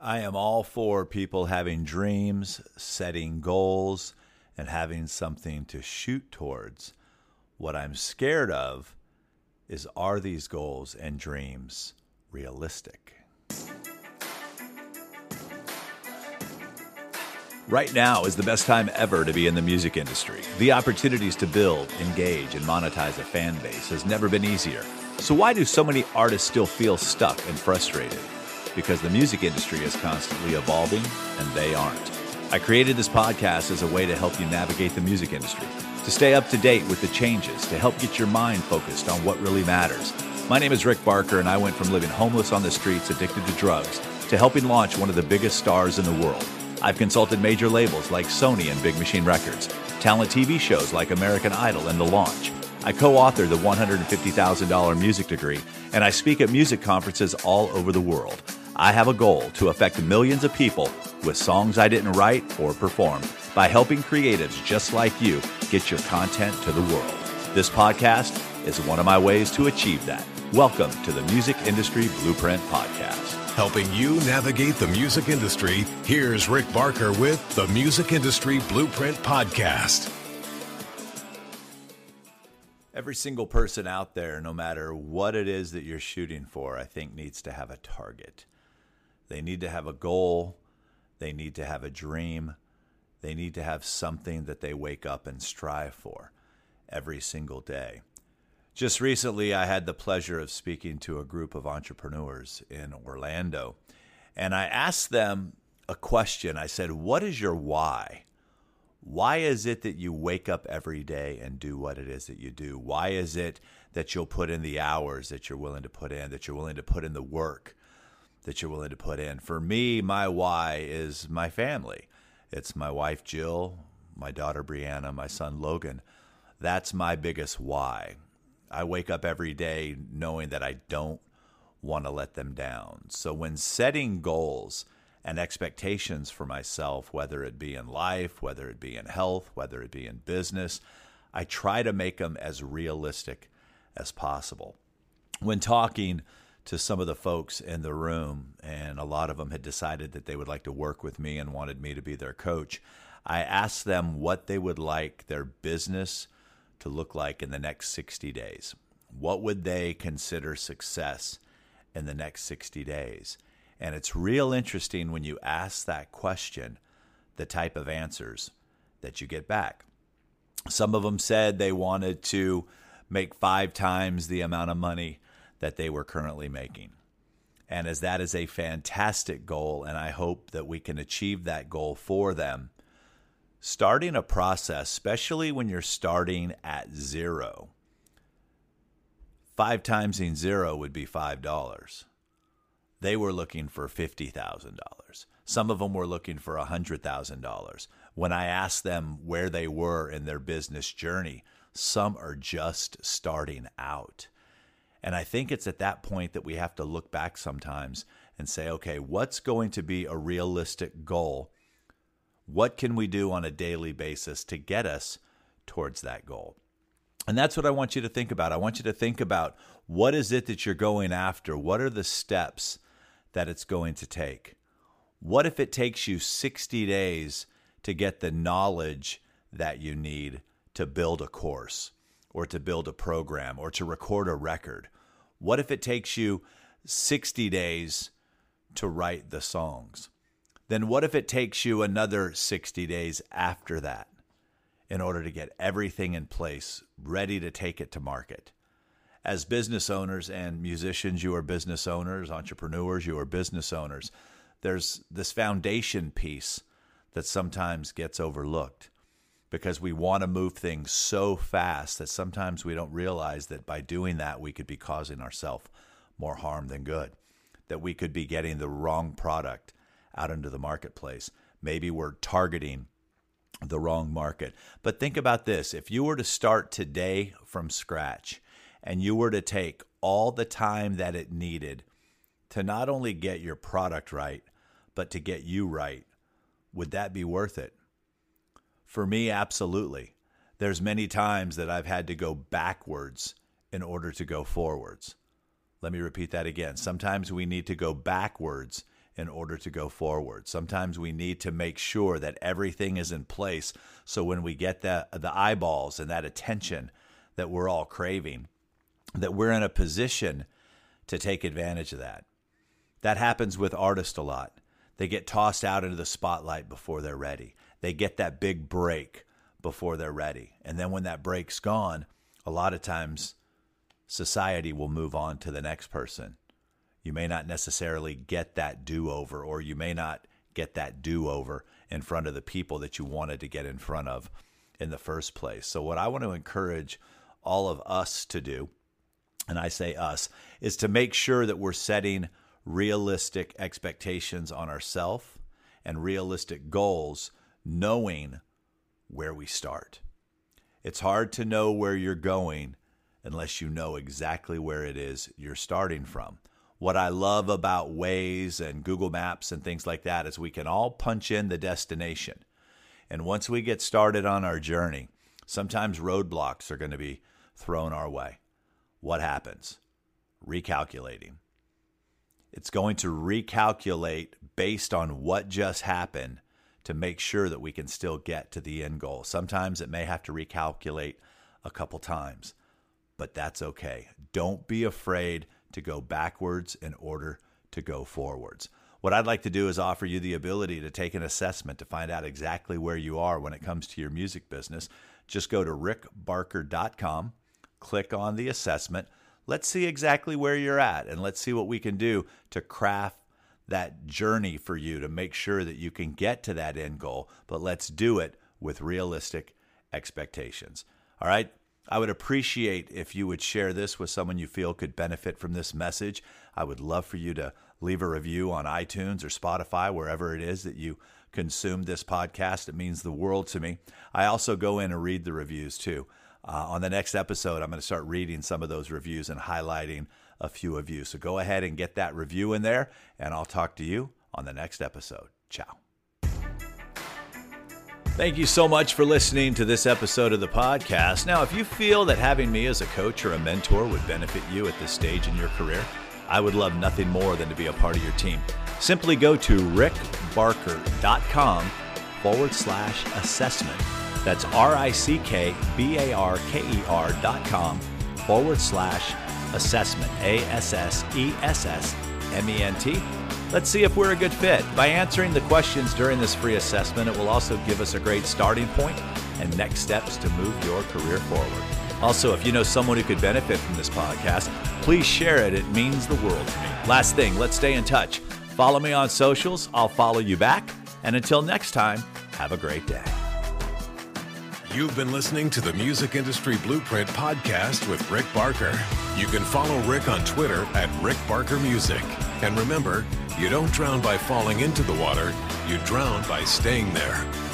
I am all for people having dreams, setting goals, and having something to shoot towards. What I'm scared of is, are these goals and dreams realistic? Right now is the best time ever to be in the music industry. The opportunities to build, engage, and monetize a fan base has never been easier. So why do so many artists still feel stuck and frustrated? Because the music industry is constantly evolving, and they aren't. I created this podcast as a way to help you navigate the music industry, to stay up to date with the changes, to help get your mind focused on what really matters. My name is Rick Barker, and I went from living homeless on the streets, addicted to drugs, to helping launch one of the biggest stars in the world. I've consulted major labels like Sony and Big Machine Records, talent TV shows like American Idol and The Launch. I co-authored the $150,000 music degree, and I speak at music conferences all over the world. I have a goal to affect millions of people with songs I didn't write or perform by helping creatives just like you get your content to the world. This podcast is one of my ways to achieve that. Welcome to the Music Industry Blueprint Podcast. Helping you navigate the music industry, here's Rick Barker with the Music Industry Blueprint Podcast. Every single person out there, no matter what it is that you're shooting for, I think needs to have a target. They need to have a goal. They need to have a dream. They need to have something that they wake up and strive for every single day. Just recently, I had the pleasure of speaking to a group of entrepreneurs in Orlando, and I asked them a question. I said, what is your why? Why is it that you wake up every day and do what it is that you do? Why is it that you'll put in the hours that you're willing to put in, that you're willing to put in the work that you're willing to put in? For me, my why is my family. It's my wife, Jill, my daughter, Brianna, my son, Logan. That's my biggest why. I wake up every day knowing that I don't want to let them down. So when setting goals and expectations for myself, whether it be in life, whether it be in health, whether it be in business, I try to make them as realistic as possible. When talking to some of the folks in the room, and a lot of them had decided that they would like to work with me and wanted me to be their coach, I asked them what they would like their business to look like in the next 60 days. What would they consider success in the next 60 days? And it's real interesting when you ask that question, the type of answers that you get back. Some of them said they wanted to make 5 times the amount of money that they were currently making. And as that is a fantastic goal, and I hope that we can achieve that goal for them, starting a process, especially when you're starting at zero. 5 times in zero would be $5. They were looking for $50,000. Some of them were looking for $100,000. When I asked them where they were in their business journey, some are just starting out. And I think it's at that point that we have to look back sometimes and say, okay, what's going to be a realistic goal? What can we do on a daily basis to get us towards that goal? And that's what I want you to think about. I want you to think about, what is it that you're going after? What are the steps that it's going to take? What if it takes you 60 days to get the knowledge that you need to build a course or to build a program or to record a record? What if it takes you 60 days to write the songs? Then what if it takes you another 60 days after that in order to get everything in place, ready to take it to market? As business owners and musicians, you are business owners, entrepreneurs, you are business owners. There's this foundation piece that sometimes gets overlooked because we want to move things so fast that sometimes we don't realize that by doing that, we could be causing ourselves more harm than good, that we could be getting the wrong product out into the marketplace. Maybe we're targeting the wrong market. But think about this. If you were to start today from scratch and you were to take all the time that it needed to not only get your product right, but to get you right, would that be worth it? For me, absolutely. There's many times that I've had to go backwards in order to go forwards. Let me repeat that again. Sometimes we need to go backwards in order to go forward. Sometimes we need to make sure that everything is in place so when we get the eyeballs and that attention that we're all craving, that we're in a position to take advantage of that. That happens with artists a lot. They get tossed out into the spotlight before they're ready. They get that big break before they're ready. And then when that break's gone, a lot of times society will move on to the next person. You may not necessarily get that do-over, or you may not get that do-over in front of the people that you wanted to get in front of in the first place. So what I want to encourage all of us to do, and I say us, is to make sure that we're setting realistic expectations on ourselves and realistic goals, knowing where we start. It's hard to know where you're going unless you know exactly where it is you're starting from. What I love about Waze and Google Maps and things like that is we can all punch in the destination. And once we get started on our journey, sometimes roadblocks are going to be thrown our way. What happens? Recalculating. It's going to recalculate based on what just happened to make sure that we can still get to the end goal. Sometimes it may have to recalculate a couple times, but that's okay. Don't be afraid to go backwards in order to go forwards. What I'd like to do is offer you the ability to take an assessment to find out exactly where you are when it comes to your music business. Just go to rickbarker.com, click on the assessment. Let's see exactly where you're at, and let's see what we can do to craft that journey for you to make sure that you can get to that end goal, but let's do it with realistic expectations. All right? I would appreciate if you would share this with someone you feel could benefit from this message. I would love for you to leave a review on iTunes or Spotify, wherever it is that you consume this podcast. It means the world to me. I also go in and read the reviews too. On the next episode, I'm going to start reading some of those reviews and highlighting a few of you. So go ahead and get that review in there, and I'll talk to you on the next episode. Ciao. Thank you so much for listening to this episode of the podcast. Now, if you feel that having me as a coach or a mentor would benefit you at this stage in your career, I would love nothing more than to be a part of your team. Simply go to rickbarker.com/assessment. That's rickbarker.com/assessment, ASSESSMENT. Let's see if we're a good fit. By answering the questions during this free assessment, it will also give us a great starting point and next steps to move your career forward. Also, if you know someone who could benefit from this podcast, please share it. It means the world to me. Last thing, let's stay in touch. Follow me on socials. I'll follow you back. And until next time, have a great day. You've been listening to the Music Industry Blueprint Podcast with Rick Barker. You can follow Rick on Twitter @RickBarkerMusic. And remember, you don't drown by falling into the water, you drown by staying there.